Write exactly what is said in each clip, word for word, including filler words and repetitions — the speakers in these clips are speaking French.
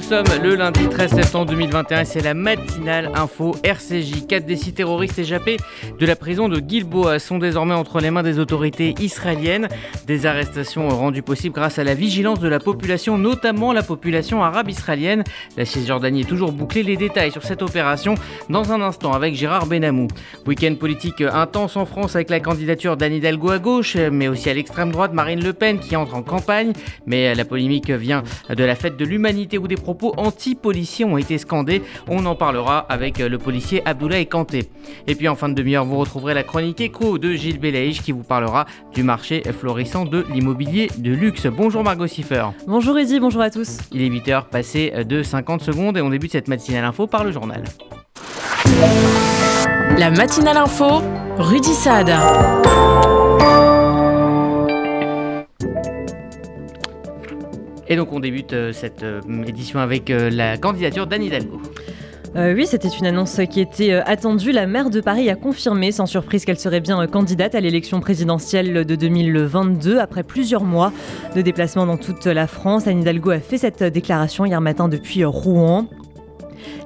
nous sommes le lundi treize septembre deux mille vingt et un et c'est la matinale info R C J. Quatre des six terroristes échappés de la prison de Gilboa sont désormais entre les mains des autorités israéliennes. Des arrestations rendues possibles grâce à la vigilance de la population, notamment la population arabe israélienne. La Cisjordanie est toujours bouclée. Les détails sur cette opération dans un instant avec Gérard Benamou. Week-end politique intense en France avec la candidature d'Anne Hidalgo à gauche, mais aussi à l'extrême droite, Marine Le Pen qui entre en campagne. Mais la polémique vient de la fête de l'humanité où des propos anti-policiers ont été scandés. On en parlera avec le policier Abdoulaye Kanté. Et puis en fin de demi-heure, vous retrouverez la chronique éco de Gilles Bellaïche qui vous parlera du marché florissant de l'immobilier de luxe. Bonjour Margot Siffer. Bonjour Eddy, bonjour à tous. Il est huit heures passées de cinquante secondes et on débute cette matinale info par le journal. La matinale info, Rudy Saada. Et donc on débute cette édition avec la candidature d'Anne Hidalgo. Euh, oui, c'était une annonce qui était euh, attendue. La maire de Paris a confirmé, sans surprise, qu'elle serait bien euh, candidate à l'élection présidentielle de deux mille vingt-deux. Après plusieurs mois de déplacement dans toute la France, Anne Hidalgo a fait cette euh, déclaration hier matin depuis euh, Rouen.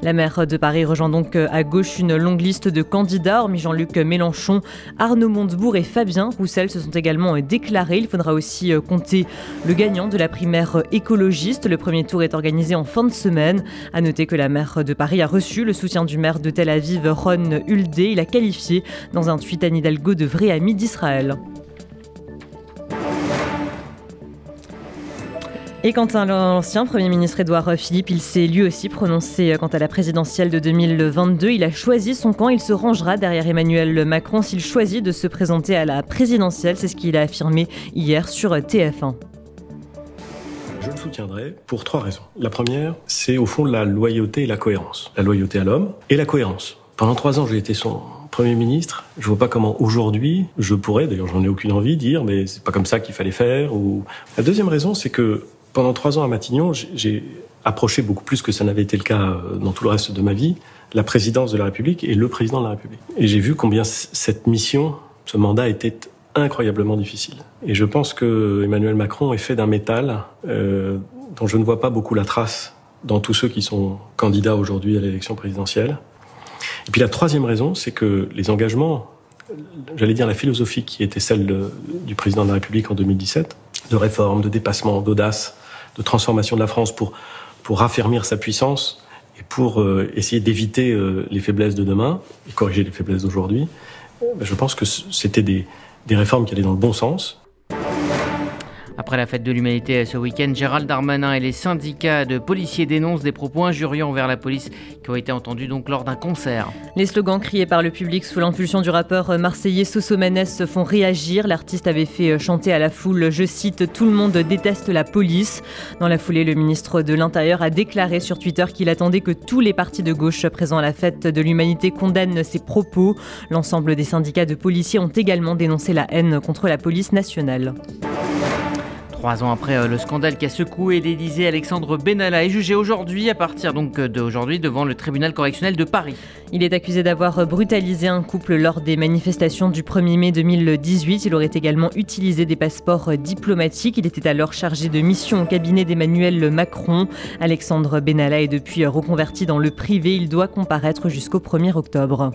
La maire de Paris rejoint donc à gauche une longue liste de candidats, hormis Jean-Luc Mélenchon, Arnaud Montebourg et Fabien Roussel se sont également déclarés. Il faudra aussi compter le gagnant de la primaire écologiste. Le premier tour est organisé en fin de semaine. A noter que la maire de Paris a reçu le soutien du maire de Tel Aviv, Ron Huldai. Il a qualifié dans un tweet Anne Hidalgo de vrai ami d'Israël. Et quant à l'ancien Premier ministre Édouard Philippe, il s'est lui aussi prononcé quant à la présidentielle de deux mille vingt-deux. Il a choisi son camp, il se rangera derrière Emmanuel Macron s'il choisit de se présenter à la présidentielle. C'est ce qu'il a affirmé hier sur T F un. Je le soutiendrai pour trois raisons. La première, c'est au fond la loyauté et la cohérence. La loyauté à l'homme et la cohérence. Pendant trois ans, j'ai été son Premier ministre. Je vois pas comment aujourd'hui je pourrais, d'ailleurs j'en ai aucune envie, dire mais c'est pas comme ça qu'il fallait faire. Ou... La deuxième raison, c'est que pendant trois ans à Matignon, j'ai approché beaucoup plus que ça n'avait été le cas dans tout le reste de ma vie, la présidence de la République et le président de la République. Et j'ai vu combien cette mission, ce mandat était incroyablement difficile. Et je pense que Emmanuel Macron est fait d'un métal euh, dont je ne vois pas beaucoup la trace dans tous ceux qui sont candidats aujourd'hui à l'élection présidentielle. Et puis la troisième raison, c'est que les engagements, j'allais dire la philosophie qui était celle de, du président de la République en deux mille dix-sept, de réforme, de dépassement, d'audace, de transformation de la France pour, pour raffermir sa puissance et pour euh, essayer d'éviter euh, les faiblesses de demain et corriger les faiblesses d'aujourd'hui. Je pense que c'était des, des réformes qui allaient dans le bon sens. Après la fête de l'humanité ce week-end, Gérald Darmanin et les syndicats de policiers dénoncent des propos injurieux envers la police qui ont été entendus donc lors d'un concert. Les slogans criés par le public sous l'impulsion du rappeur marseillais Soso Maness font réagir. L'artiste avait fait chanter à la foule, je cite, « Tout le monde déteste la police ». Dans la foulée, le ministre de l'Intérieur a déclaré sur Twitter qu'il attendait que tous les partis de gauche présents à la fête de l'humanité condamnent ces propos. L'ensemble des syndicats de policiers ont également dénoncé la haine contre la police nationale. Trois ans après le scandale qui a secoué l'Élysée, Alexandre Benalla est jugé aujourd'hui, à partir donc d'aujourd'hui, devant le tribunal correctionnel de Paris. Il est accusé d'avoir brutalisé un couple lors des manifestations du premier mai deux mille dix-huit. Il aurait également utilisé des passeports diplomatiques. Il était alors chargé de mission au cabinet d'Emmanuel Macron. Alexandre Benalla est depuis reconverti dans le privé. Il doit comparaître jusqu'au premier octobre.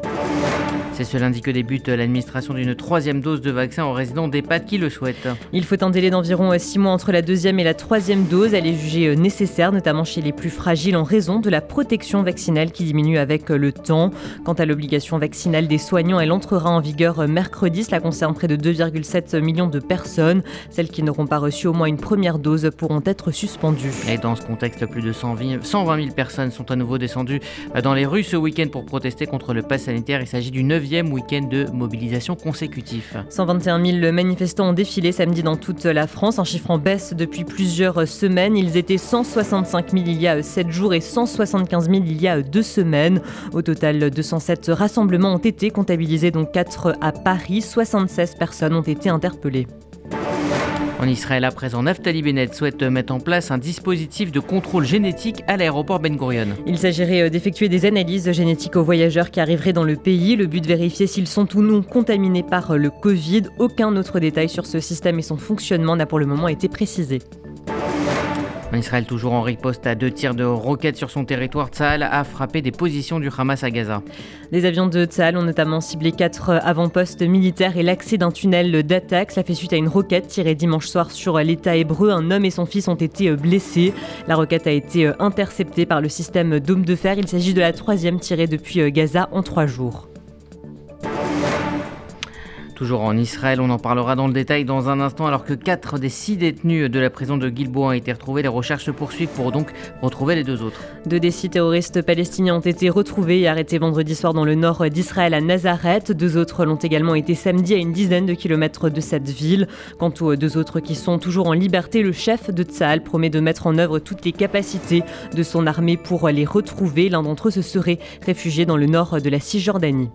C'est ce lundi que débute l'administration d'une troisième dose de vaccin aux résidents d'EHPAD qui le souhaitent. Il faut un délai d'environ six mois entre la deuxième et la troisième dose. Elle est jugée nécessaire, notamment chez les plus fragiles, en raison de la protection vaccinale qui diminue avec le temps. Quant à l'obligation vaccinale des soignants, elle entrera en vigueur mercredi. Cela concerne près de deux virgule sept millions de personnes. Celles qui n'auront pas reçu au moins une première dose pourront être suspendues. Et dans ce contexte, plus de cent vingt mille personnes sont à nouveau descendues dans les rues ce week-end pour protester contre le pass sanitaire. Il s'agit du neuvième week-end de mobilisation consécutif. cent vingt et un mille manifestants ont défilé samedi dans toute la France, un chiffre en baisse depuis plusieurs semaines. Ils étaient cent soixante-cinq mille il y a sept jours et cent soixante-quinze mille il y a deux semaines. Au total, deux cent sept rassemblements ont été comptabilisés, dont quatre à Paris. soixante-seize personnes ont été interpellées. En Israël, à présent, Naftali Bennett souhaite mettre en place un dispositif de contrôle génétique à l'aéroport Ben Gurion. Il s'agirait d'effectuer des analyses génétiques aux voyageurs qui arriveraient dans le pays. Le but de vérifier s'ils sont ou non contaminés par le Covid. Aucun autre détail sur ce système et son fonctionnement n'a pour le moment été précisé. Israël, toujours en riposte à deux tirs de roquettes sur son territoire, Tzahal a frappé des positions du Hamas à Gaza. Les avions de Tzahal ont notamment ciblé quatre avant-postes militaires et l'accès d'un tunnel d'attaque. Ça fait suite à une roquette tirée dimanche soir sur l'État hébreu. Un homme et son fils ont été blessés. La roquette a été interceptée par le système Dôme de fer. Il s'agit de la troisième tirée depuis Gaza en trois jours. Toujours en Israël, on en parlera dans le détail dans un instant. Alors que quatre des six détenus de la prison de Gilboa ont été retrouvés, les recherches se poursuivent pour donc retrouver les deux autres. Deux des six terroristes palestiniens ont été retrouvés et arrêtés vendredi soir dans le nord d'Israël à Nazareth. Deux autres l'ont également été samedi à une dizaine de kilomètres de cette ville. Quant aux deux autres qui sont toujours en liberté, le chef de Tzahal promet de mettre en œuvre toutes les capacités de son armée pour les retrouver. L'un d'entre eux se serait réfugié dans le nord de la Cisjordanie.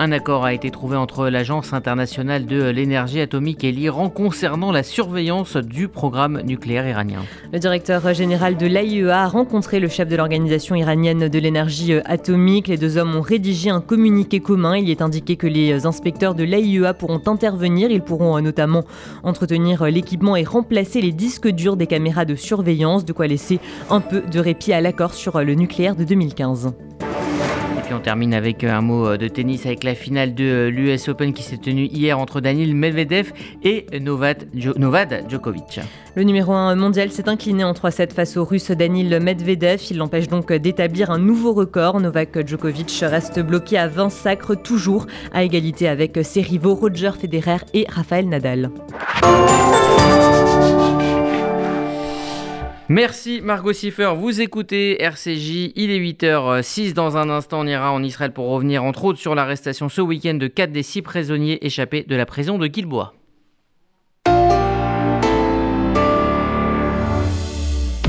Un accord a été trouvé entre l'Agence internationale de l'énergie atomique et l'Iran concernant la surveillance du programme nucléaire iranien. Le directeur général de l'A I E A a rencontré le chef de l'organisation iranienne de l'énergie atomique. Les deux hommes ont rédigé un communiqué commun. Il y est indiqué que les inspecteurs de l'A I E A pourront intervenir. Ils pourront notamment entretenir l'équipement et remplacer les disques durs des caméras de surveillance, de quoi laisser un peu de répit à l'accord sur le nucléaire de deux mille quinze. Puis on termine avec un mot de tennis avec la finale de l'U S Open qui s'est tenue hier entre Daniil Medvedev et Novak Djokovic. Le numéro un mondial s'est incliné en trois sept face au Russe Daniil Medvedev. Il l'empêche donc d'établir un nouveau record. Novak Djokovic reste bloqué à vingt sacres, toujours à égalité avec ses rivaux Roger Federer et Rafael Nadal. Merci Margot Siffer, vous écoutez R C J, il est huit heures six, dans un instant on ira en Israël pour revenir entre autres sur l'arrestation ce week-end de quatre des six prisonniers échappés de la prison de Gilboa.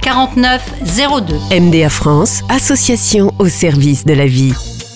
quarante-neuf zéro deux. M D A France, association au service de la vie.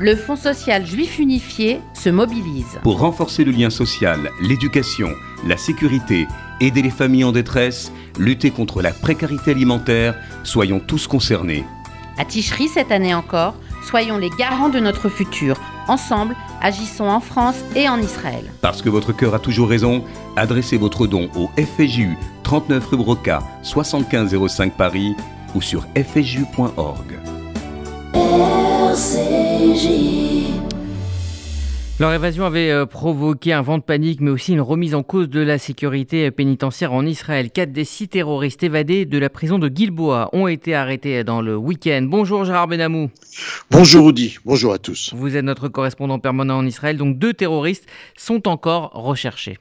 Le Fonds social juif unifié se mobilise. Pour renforcer le lien social, l'éducation, la sécurité, aider les familles en détresse, lutter contre la précarité alimentaire, soyons tous concernés. À Ticherie cette année encore, soyons les garants de notre futur. Ensemble, agissons en France et en Israël. Parce que votre cœur a toujours raison, adressez votre don au F S J U trente-neuf rue Broca, soixante-quinze zéro cinq Paris ou sur f s j u point org. Leur évasion avait provoqué un vent de panique, mais aussi une remise en cause de la sécurité pénitentiaire en Israël. Quatre des six terroristes évadés de la prison de Gilboa ont été arrêtés dans le week-end. Bonjour Gérard Benamou. Bonjour Rudy, bonjour à tous. Vous êtes notre correspondant permanent en Israël, donc deux terroristes sont encore recherchés.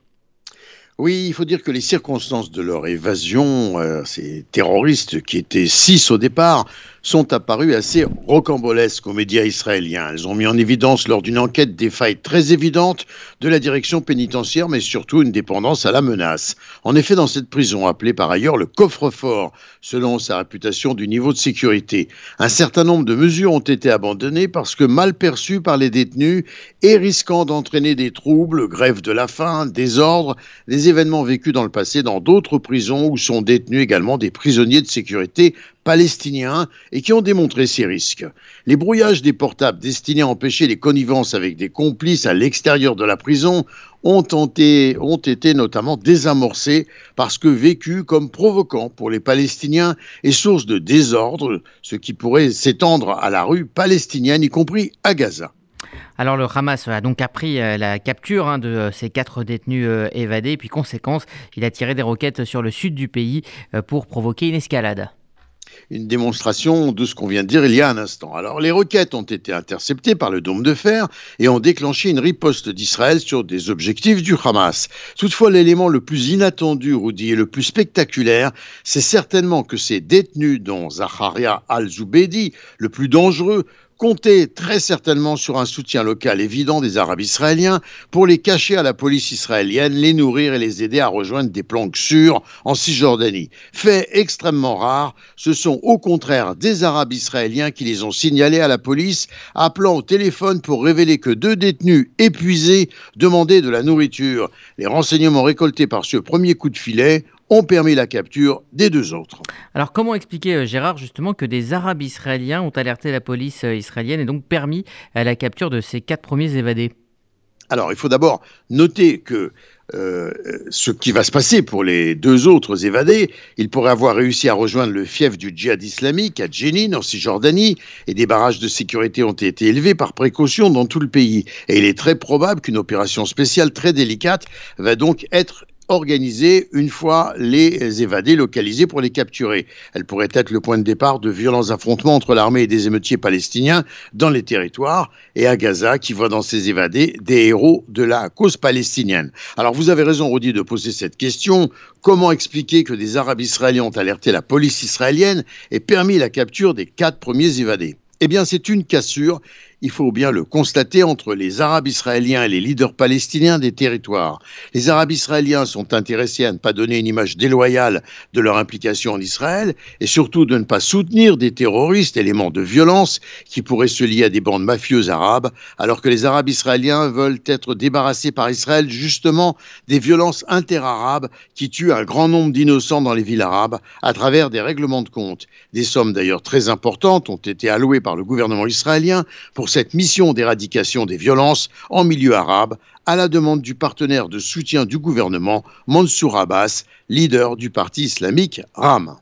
Oui, il faut dire que les circonstances de leur évasion, euh, ces terroristes qui étaient six au départ, sont apparues assez rocambolesques aux médias israéliens. Elles ont mis en évidence lors d'une enquête des failles très évidentes de la direction pénitentiaire, mais surtout une dépendance à la menace. En effet, dans cette prison, appelée par ailleurs le coffre-fort, selon sa réputation du niveau de sécurité, un certain nombre de mesures ont été abandonnées parce que mal perçues par les détenus et risquant d'entraîner des troubles, grèves de la faim, désordres, des événements vécus dans le passé dans d'autres prisons où sont détenus également des prisonniers de sécurité palestiniens et qui ont démontré ces risques. Les brouillages des portables destinés à empêcher les connivences avec des complices à l'extérieur de la prison ont, tenté, ont été notamment désamorcés parce que vécus comme provoquants pour les Palestiniens et source de désordre, ce qui pourrait s'étendre à la rue palestinienne, y compris à Gaza. Alors le Hamas a donc appris la capture de ces quatre détenus évadés et puis conséquence, il a tiré des roquettes sur le sud du pays pour provoquer une escalade. Une démonstration de ce qu'on vient de dire il y a un instant. Alors, les roquettes ont été interceptées par le dôme de fer et ont déclenché une riposte d'Israël sur des objectifs du Hamas. Toutefois, l'élément le plus inattendu, Rudy, et le plus spectaculaire, c'est certainement que ces détenus, dont Zacharia Al-Zubeidi, le plus dangereux, comptaient très certainement sur un soutien local évident des Arabes israéliens pour les cacher à la police israélienne, les nourrir et les aider à rejoindre des planques sûres en Cisjordanie. Fait extrêmement rare, ce sont au contraire des Arabes israéliens qui les ont signalés à la police, appelant au téléphone pour révéler que deux détenus épuisés demandaient de la nourriture. Les renseignements récoltés par ce premier coup de filet ont permis la capture des deux autres. Alors comment expliquer, euh, Gérard, justement que des Arabes israéliens ont alerté la police euh, israélienne et donc permis euh, la capture de ces quatre premiers évadés ? Alors il faut d'abord noter que Euh, ce qui va se passer pour les deux autres évadés, ils pourraient avoir réussi à rejoindre le fief du djihad islamique à Djenin, en Cisjordanie, et des barrages de sécurité ont été élevés par précaution dans tout le pays. Et il est très probable qu'une opération spéciale très délicate va donc être organisée une fois les évadés localisés pour les capturer. Elle pourrait être le point de départ de violents affrontements entre l'armée et des émeutiers palestiniens dans les territoires et à Gaza, qui voit dans ces évadés des héros de la cause palestinienne. Alors vous avez raison, Rudy, de poser cette question. Comment expliquer que des Arabes israéliens ont alerté la police israélienne et permis la capture des quatre premiers évadés ? Eh bien, c'est une cassure, il faut bien le constater, entre les Arabes israéliens et les leaders palestiniens des territoires. Les Arabes israéliens sont intéressés à ne pas donner une image déloyale de leur implication en Israël et surtout de ne pas soutenir des terroristes, éléments de violence qui pourraient se lier à des bandes mafieuses arabes, alors que les Arabes israéliens veulent être débarrassés par Israël justement des violences interarabes qui tuent un grand nombre d'innocents dans les villes arabes à travers des règlements de compte. Des sommes d'ailleurs très importantes ont été allouées par le gouvernement israélien pour cette mission d'éradication des violences en milieu arabe, à la demande du partenaire de soutien du gouvernement, Mansour Abbas, leader du parti islamique RAM.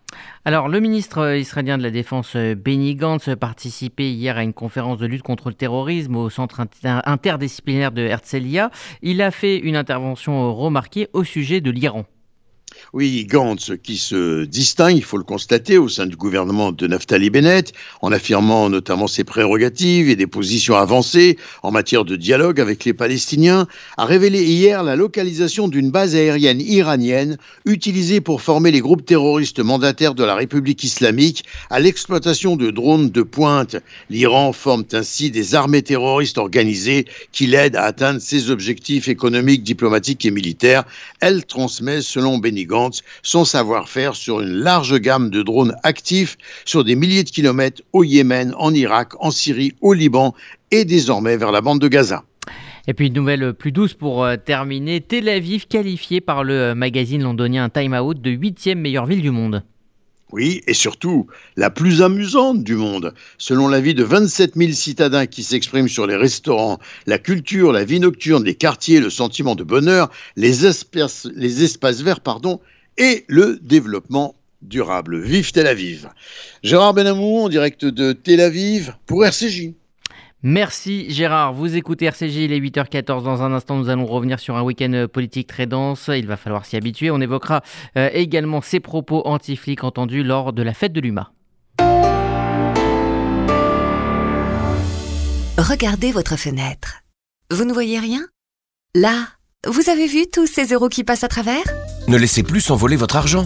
Alors, le ministre israélien de la Défense, Benny Gantz, participait hier à une conférence de lutte contre le terrorisme au centre interdisciplinaire de Herzliya. Il a fait une intervention remarquée au sujet de l'Iran. Oui, Gantz qui se distingue, il faut le constater, au sein du gouvernement de Naftali Bennett, en affirmant notamment ses prérogatives et des positions avancées en matière de dialogue avec les Palestiniens, a révélé hier la localisation d'une base aérienne iranienne utilisée pour former les groupes terroristes mandataires de la République islamique à l'exploitation de drones de pointe. L'Iran forme ainsi des armées terroristes organisées qui l'aident à atteindre ses objectifs économiques, diplomatiques et militaires. Elle transmet, selon Benny Gantz, son savoir-faire sur une large gamme de drones actifs sur des milliers de kilomètres au Yémen, en Irak, en Syrie, au Liban et désormais vers la bande de Gaza. Et puis une nouvelle plus douce pour terminer, Tel Aviv qualifiée par le magazine londonien Time Out de huitième meilleure ville du monde. Oui, et surtout, la plus amusante du monde. Selon l'avis de vingt-sept mille citadins qui s'expriment sur les restaurants, la culture, la vie nocturne, les quartiers, le sentiment de bonheur, les espaces, les espaces verts, pardon, et le développement durable. Vive Tel Aviv. Gérard Benamou, en direct de Tel Aviv, pour R C J. Merci Gérard, vous écoutez R C J, il est huit heures quatorze, dans un instant nous allons revenir sur un week-end politique très dense, il va falloir s'y habituer, on évoquera euh, également ces propos anti-flics entendus lors de la fête de l'U M A. Regardez votre fenêtre, vous ne voyez rien ? Là, vous avez vu tous ces euros qui passent à travers ? Ne laissez plus s'envoler votre argent.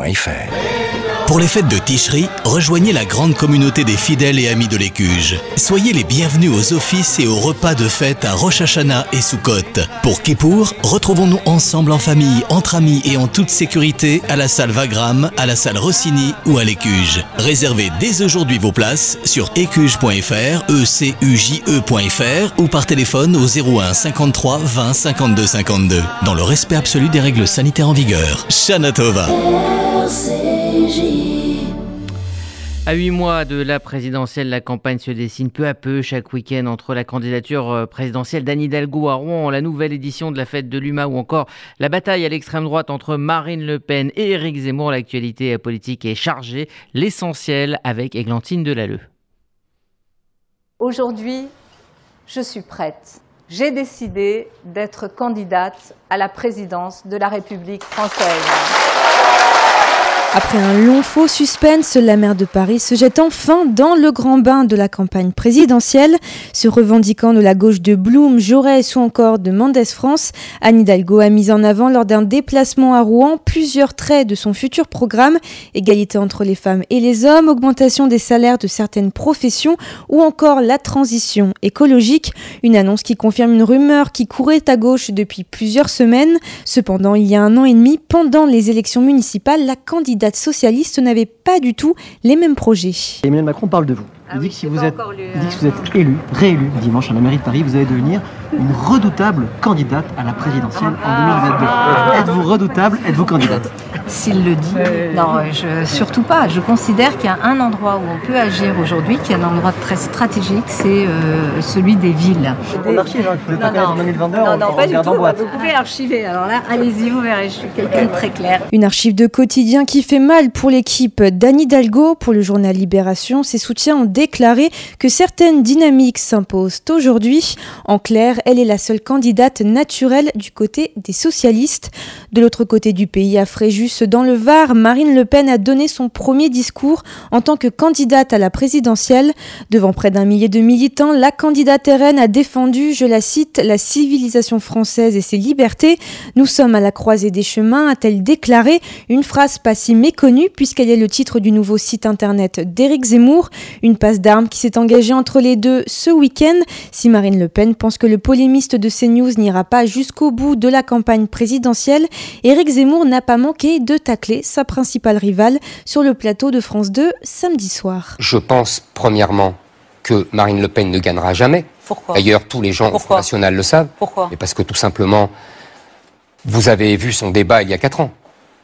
Pour les fêtes de Tichri, rejoignez la grande communauté des fidèles et amis de l'Écuge. Soyez les bienvenus aux offices et aux repas de fête à Rosh Hashanah et Soukhot. Pour Kippour, retrouvons-nous ensemble en famille, entre amis et en toute sécurité à la salle Wagram, à la salle Rossini ou à l'Écuge. Réservez dès aujourd'hui vos places sur écuge point fr, e c u j e point fr ou par téléphone au zéro un cinquante-trois vingt cinquante-deux cinquante-deux. Dans le respect absolu des règles sanitaires en vigueur. Shana Tova. À huit mois de la présidentielle, la campagne se dessine peu à peu chaque week-end entre la candidature présidentielle d'Anne Hidalgo à Rouen, la nouvelle édition de la fête de l'U M A ou encore la bataille à l'extrême droite entre Marine Le Pen et Éric Zemmour. L'actualité politique est chargée, l'essentiel avec Églantine Delalleux. Aujourd'hui, je suis prête. J'ai décidé d'être candidate à la présidence de la République française. Après un long faux suspense, la maire de Paris se jette enfin dans le grand bain de la campagne présidentielle. Se revendiquant de la gauche de Blum, Jaurès ou encore de Mendès France, Anne Hidalgo a mis en avant lors d'un déplacement à Rouen plusieurs traits de son futur programme. Égalité entre les femmes et les hommes, augmentation des salaires de certaines professions ou encore la transition écologique. Une annonce qui confirme une rumeur qui courait à gauche depuis plusieurs semaines. Cependant, il y a un an et demi, pendant les élections municipales, la candidate Les candidats socialistes n'avaient pas du tout les mêmes projets. Emmanuel Macron parle de vous. Il ah dit, oui, que si vous êtes, lu, il dit que si vous êtes élu, réélu dimanche à la mairie de Paris, vous allez devenir une redoutable candidate à la présidentielle en deux mille vingt-deux. Ah êtes-vous redoutable? Êtes-vous candidate? S'il le dit, non, je, surtout pas. Je considère qu'il y a un endroit où on peut agir aujourd'hui, qui est un endroit très stratégique, c'est euh, celui des villes. On archive, hein, vous n'êtes pas en deux mille vingt-deux, non, on, non, on pas regarde en boîte. Vous pouvez archiver, alors là, allez-y, vous verrez, je suis quelqu'un de très clair. Une archive de quotidien qui fait mal pour l'équipe d'Anne Hidalgo. Pour le journal Libération, ses soutiens ont déclaré que certaines dynamiques s'imposent aujourd'hui. En clair, elle est la seule candidate naturelle du côté des socialistes. De l'autre côté du pays, à Fréjus, dans le Var, Marine Le Pen a donné son premier discours en tant que candidate à la présidentielle. Devant près d'un millier de militants, la candidate R N a défendu, je la cite, « la civilisation française et ses libertés. Nous sommes à la croisée des chemins », a-t-elle déclaré. Une phrase pas si méconnue puisqu'elle est le titre du nouveau site internet d'Éric Zemmour. Une passe d'armes qui s'est engagée entre les deux ce week-end. Si Marine Le Pen pense que le polémiste de CNews n'ira pas jusqu'au bout de la campagne présidentielle, Éric Zemmour n'a pas manqué de tacler sa principale rivale sur le plateau de France deux samedi soir. Je pense premièrement que Marine Le Pen ne gagnera jamais. Pourquoi ? D'ailleurs, tous les gens Pourquoi au Front National le savent. Pourquoi ? Mais parce que tout simplement, vous avez vu son débat il y a quatre ans.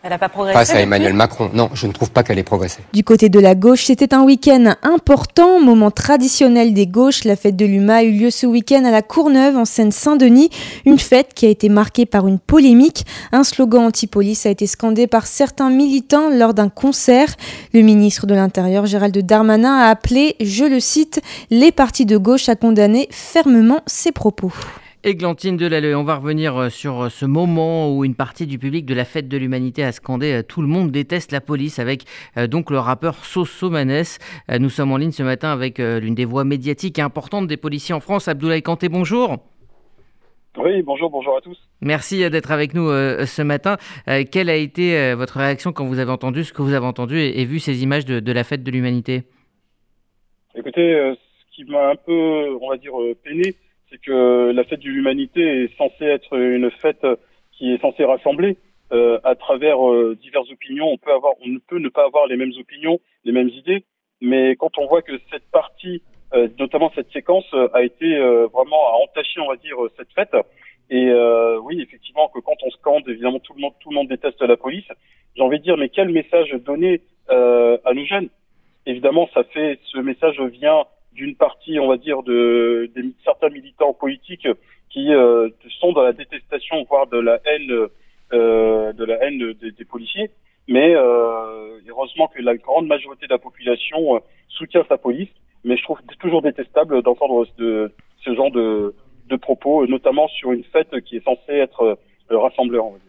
Elle n'a pas progressé. Face à Emmanuel Macron. Non, je ne trouve pas qu'elle ait progressé. Du côté de la gauche, c'était un week-end important. Moment traditionnel des gauches, la fête de l'U M A a eu lieu ce week-end à la Courneuve, en Seine-Saint-Denis. Une fête qui a été marquée par une polémique. Un slogan anti-police a été scandé par certains militants lors d'un concert. Le ministre de l'Intérieur, Gérald Darmanin, a appelé, je le cite, « les partis de gauche à condamner fermement ses propos ». Églantine Delalleux, on va revenir sur ce moment où une partie du public de la Fête de l'Humanité a scandé « Tout le monde déteste la police » avec donc le rappeur Soso Maness. Nous sommes en ligne ce matin avec l'une des voix médiatiques et importantes des policiers en France, Abdoulaye Kanté, bonjour. Oui, bonjour, bonjour à tous. Merci d'être avec nous ce matin. Quelle a été votre réaction quand vous avez entendu ce que vous avez entendu et vu ces images de, de la Fête de l'Humanité? Écoutez, ce qui m'a un peu, on va dire, peiné, c'est que la fête de l'humanité est censée être une fête qui est censée rassembler euh, à travers euh, diverses opinions. On peut avoir, on ne peut ne pas avoir les mêmes opinions, les mêmes idées, mais quand on voit que cette partie Euh, notamment cette séquence a été euh, vraiment à entacher, on va dire, cette fête. Et euh, oui, effectivement, que quand on scande, évidemment, tout le monde, tout le monde déteste la police. J'ai envie de dire, mais quel message donner euh, à nos jeunes? Évidemment, ça fait, ce message vient d'une partie, on va dire, de, de, de certains militants politiques qui euh, sont dans la détestation, voire de la haine, euh, de la haine des, des policiers. Mais euh, heureusement que la grande majorité de la population euh, soutient sa police. Mais je trouve toujours détestable d'entendre ce, ce genre de, de propos, notamment sur une fête qui est censée être euh, rassembleur, on va dire.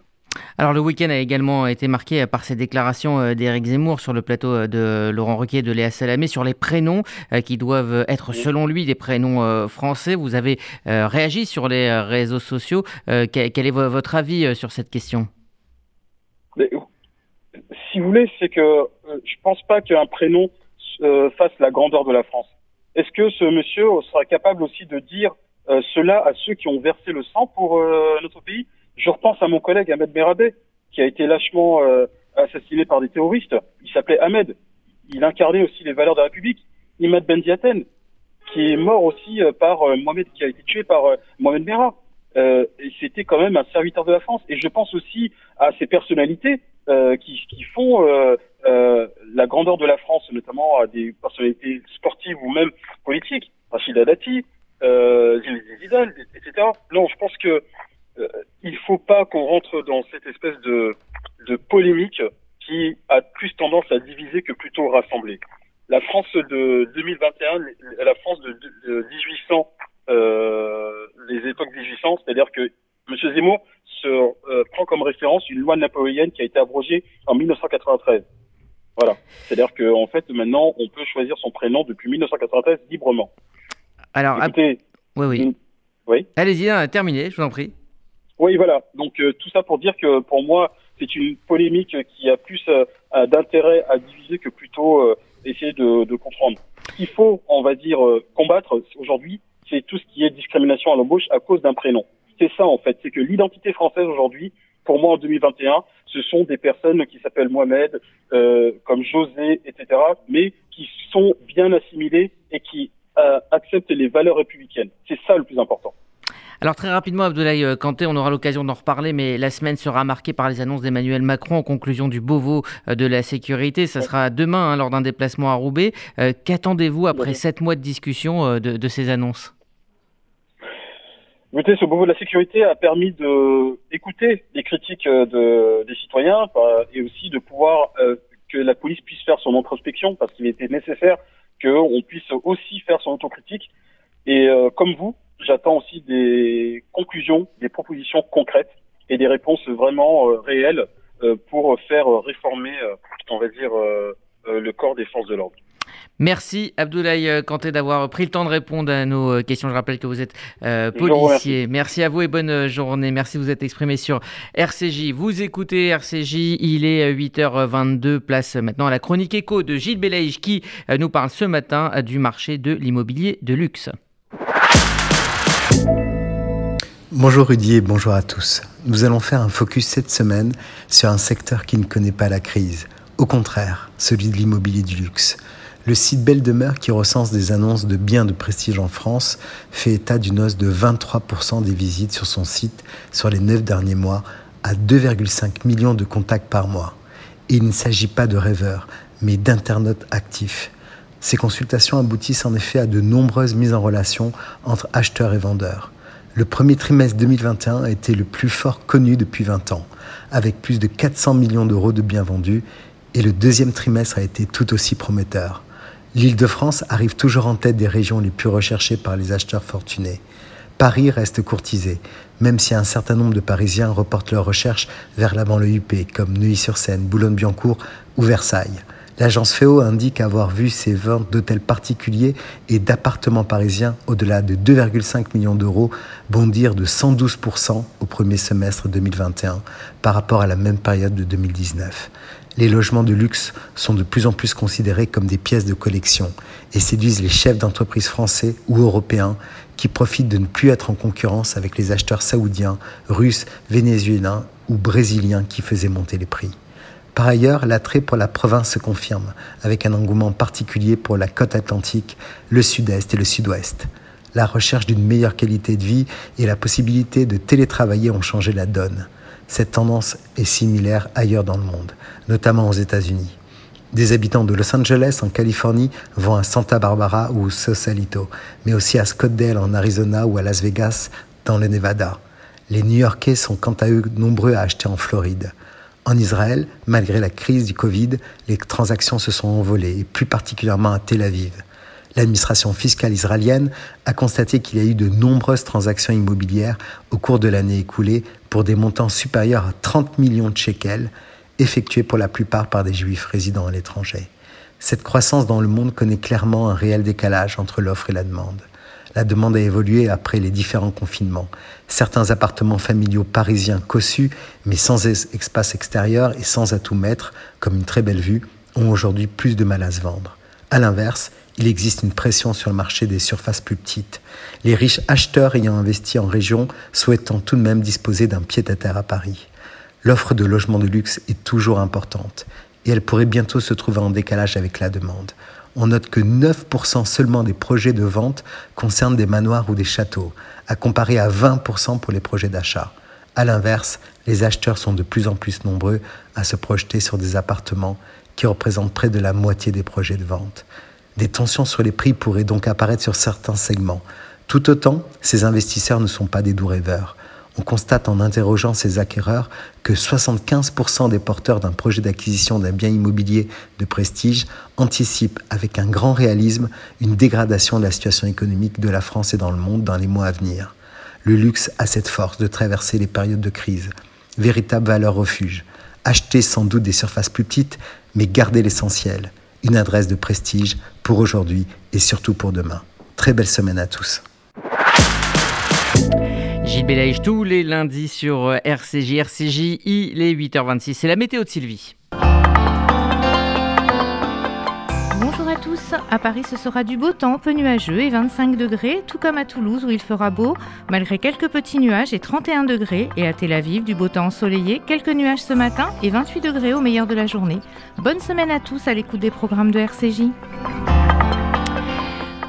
Alors le week-end a également été marqué par ces déclarations d'Éric Zemmour sur le plateau de Laurent Ruquier et de Léa Salamé sur les prénoms qui doivent être selon lui des prénoms français. Vous avez réagi sur les réseaux sociaux. Quel est votre avis sur cette question ? Mais, si vous voulez, c'est que je ne pense pas qu'un prénom fasse la grandeur de la France. Est-ce que ce monsieur sera capable aussi de dire cela à ceux qui ont versé le sang pour notre pays ? Je repense à mon collègue Ahmed Merabet, qui a été lâchement euh, assassiné par des terroristes. Il s'appelait Ahmed. Il incarnait aussi les valeurs de la République. Imad Ben Diaten, qui est mort aussi euh, par euh, Mohamed, qui a été tué par euh, Mohamed Merah. Euh, et c'était quand même un serviteur de la France. Et je pense aussi à ces personnalités euh, qui, qui font euh, euh, la grandeur de la France, notamment à des personnalités sportives ou même politiques. Rachida Dati, euh, Zidane, et cetera. Non, je pense que il ne faut pas qu'on rentre dans cette espèce de, de polémique qui a plus tendance à diviser que plutôt rassembler. La France de deux mille vingt et un, la France de, de dix-huit cents, euh, les époques dix-huit cents, c'est-à-dire que M. Zemmour se euh, prend comme référence une loi napoléonienne qui a été abrogée en mille neuf cent quatre-vingt-treize. Voilà. C'est-à-dire que en fait, maintenant, on peut choisir son prénom depuis mille neuf cent quatre-vingt-treize librement. Alors, écoutez, à... oui, oui. Une... oui. Allez-y, hein, terminez, je vous en prie. Oui, voilà. Donc euh, tout ça pour dire que pour moi, c'est une polémique qui a plus euh, d'intérêt à diviser que plutôt euh, essayer de, de comprendre. Ce qu'il faut, on va dire, euh, combattre aujourd'hui, c'est tout ce qui est discrimination à l'embauche à cause d'un prénom. C'est ça en fait, c'est que l'identité française aujourd'hui, pour moi en deux mille vingt et un, ce sont des personnes qui s'appellent Mohamed, euh, comme José, et cetera, mais qui sont bien assimilées et qui euh, acceptent les valeurs républicaines. C'est ça le plus important. Alors très rapidement, Abdoulaye Kanté, on aura l'occasion d'en reparler, mais la semaine sera marquée par les annonces d'Emmanuel Macron en conclusion du Beauvau de la sécurité. Ça sera demain, hein, lors d'un déplacement à Roubaix. Euh, qu'attendez-vous après sept mois de discussion euh, de, de ces annonces ? Écoutez, ce Beauvau de la sécurité a permis d'écouter les critiques de, des citoyens et aussi de pouvoir euh, que la police puisse faire son introspection, parce qu'il était nécessaire qu'on puisse aussi faire son autocritique. Et euh, comme vous, j'attends aussi des conclusions, des propositions concrètes et des réponses vraiment euh, réelles euh, pour faire réformer, euh, on va dire, euh, euh, le corps des forces de l'ordre. Merci Abdoulaye Kanté d'avoir pris le temps de répondre à nos questions. Je rappelle que vous êtes euh, policier. Merci à vous et bonne journée. Merci de vous être exprimé sur R C J. Vous écoutez R C J, il est huit heures vingt-deux. Place maintenant à la chronique éco de Gilles Bellaïche qui nous parle ce matin du marché de l'immobilier de luxe. Bonjour Rudy et bonjour à tous. Nous allons faire un focus cette semaine sur un secteur qui ne connaît pas la crise. Au contraire, celui de l'immobilier du luxe. Le site Belle Demeure, qui recense des annonces de biens de prestige en France, fait état d'une hausse de vingt-trois pour cent des visites sur son site sur les neuf derniers mois, à deux virgule cinq millions de contacts par mois. Et il ne s'agit pas de rêveurs, mais d'internautes actifs. Ces consultations aboutissent en effet à de nombreuses mises en relation entre acheteurs et vendeurs. Le premier trimestre deux mille vingt et un a été le plus fort connu depuis vingt ans, avec plus de quatre cents millions d'euros de biens vendus, et le deuxième trimestre a été tout aussi prometteur. L'Île-de-France arrive toujours en tête des régions les plus recherchées par les acheteurs fortunés. Paris reste courtisé, même si un certain nombre de Parisiens reportent leurs recherches vers la banlieue huppée, comme Neuilly-sur-Seine, Boulogne-Billancourt ou Versailles. L'agence F E O indique avoir vu ses ventes d'hôtels particuliers et d'appartements parisiens au-delà de deux virgule cinq millions d'euros bondir de cent douze pour cent au premier semestre deux mille vingt et un par rapport à la même période de deux mille dix-neuf. Les logements de luxe sont de plus en plus considérés comme des pièces de collection et séduisent les chefs d'entreprise français ou européens qui profitent de ne plus être en concurrence avec les acheteurs saoudiens, russes, vénézuéliens ou brésiliens qui faisaient monter les prix. Par ailleurs, l'attrait pour la province se confirme, avec un engouement particulier pour la côte atlantique, le sud-est et le sud-ouest. La recherche d'une meilleure qualité de vie et la possibilité de télétravailler ont changé la donne. Cette tendance est similaire ailleurs dans le monde, notamment aux États-Unis. Des habitants de Los Angeles, en Californie, vont à Santa Barbara ou Sausalito, mais aussi à Scottsdale, en Arizona, ou à Las Vegas, dans le Nevada. Les New-Yorkais sont quant à eux nombreux à acheter en Floride. En Israël, malgré la crise du Covid, les transactions se sont envolées, et plus particulièrement à Tel Aviv. L'administration fiscale israélienne a constaté qu'il y a eu de nombreuses transactions immobilières au cours de l'année écoulée pour des montants supérieurs à trente millions de shekels, effectués pour la plupart par des juifs résidant à l'étranger. Cette croissance dans le monde connaît clairement un réel décalage entre l'offre et la demande. La demande a évolué après les différents confinements. Certains appartements familiaux parisiens cossus, mais sans espace extérieur et sans à tout mettre, comme une très belle vue, ont aujourd'hui plus de mal à se vendre. À l'inverse, il existe une pression sur le marché des surfaces plus petites. Les riches acheteurs ayant investi en région souhaitant tout de même disposer d'un pied-à-terre à Paris. L'offre de logements de luxe est toujours importante et elle pourrait bientôt se trouver en décalage avec la demande. On note que neuf pour cent seulement des projets de vente concernent des manoirs ou des châteaux, à comparer à vingt pour cent pour les projets d'achat. À l'inverse, les acheteurs sont de plus en plus nombreux à se projeter sur des appartements qui représentent près de la moitié des projets de vente. Des tensions sur les prix pourraient donc apparaître sur certains segments. Tout autant, ces investisseurs ne sont pas des doux rêveurs. On constate en interrogeant ces acquéreurs que soixante-quinze pour cent des porteurs d'un projet d'acquisition d'un bien immobilier de prestige anticipent avec un grand réalisme une dégradation de la situation économique de la France et dans le monde dans les mois à venir. Le luxe a cette force de traverser les périodes de crise. Véritable valeur refuge. Acheter sans doute des surfaces plus petites, mais garder l'essentiel. Une adresse de prestige pour aujourd'hui et surtout pour demain. Très belle semaine à tous. Gilles Bellaïche, tous les lundis sur R C J. R C J, il est huit heures vingt-six. C'est la météo de Sylvie. Bonjour à tous. À Paris, ce sera du beau temps, peu nuageux et vingt-cinq degrés, tout comme à Toulouse où il fera beau, malgré quelques petits nuages et trente et un degrés. Et à Tel Aviv, du beau temps ensoleillé, quelques nuages ce matin et vingt-huit degrés au meilleur de la journée. Bonne semaine à tous à l'écoute des programmes de R C J.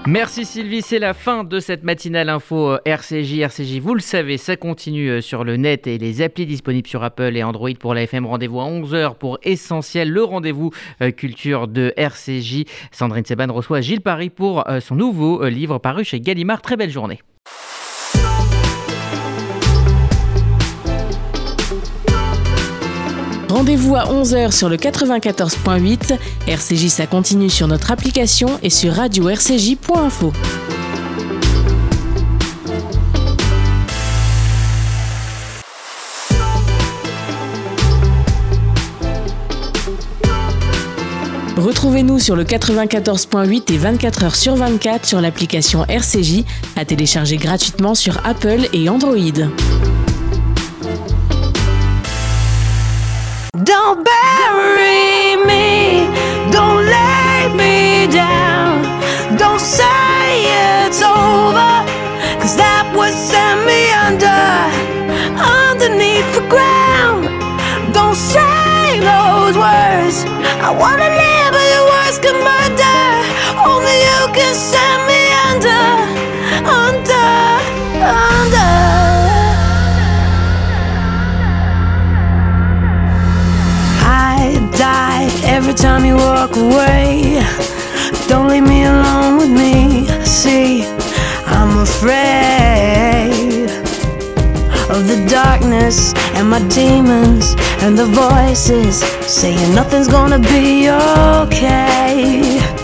Merci Sylvie, c'est la fin de cette matinale info R C J. R C J, vous le savez, ça continue sur le net et les applis disponibles sur Apple et Android pour la F M. Rendez-vous à onze heures pour Essentiel, le rendez-vous culture de R C J. Sandrine Seban reçoit Gilles Paris pour son nouveau livre paru chez Gallimard. Très belle journée. Rendez-vous à onze heures sur le quatre-vingt-quatorze virgule huit. R C J, ça continue sur notre application et sur radio r c j point info. Retrouvez-nous sur le quatre-vingt-quatorze virgule huit et vingt-quatre heures sur vingt-quatre sur l'application R C J, à télécharger gratuitement sur Apple et Android. Don't bury me, don't lay me down, don't say it's over, cause that would send me under, underneath the ground. Don't say those words, I wanna live but your words can murder, only you can send me under, under, under. Die every time you walk away. Don't leave me alone with me. See, I'm afraid of the darkness and my demons and the voices saying nothing's gonna be okay.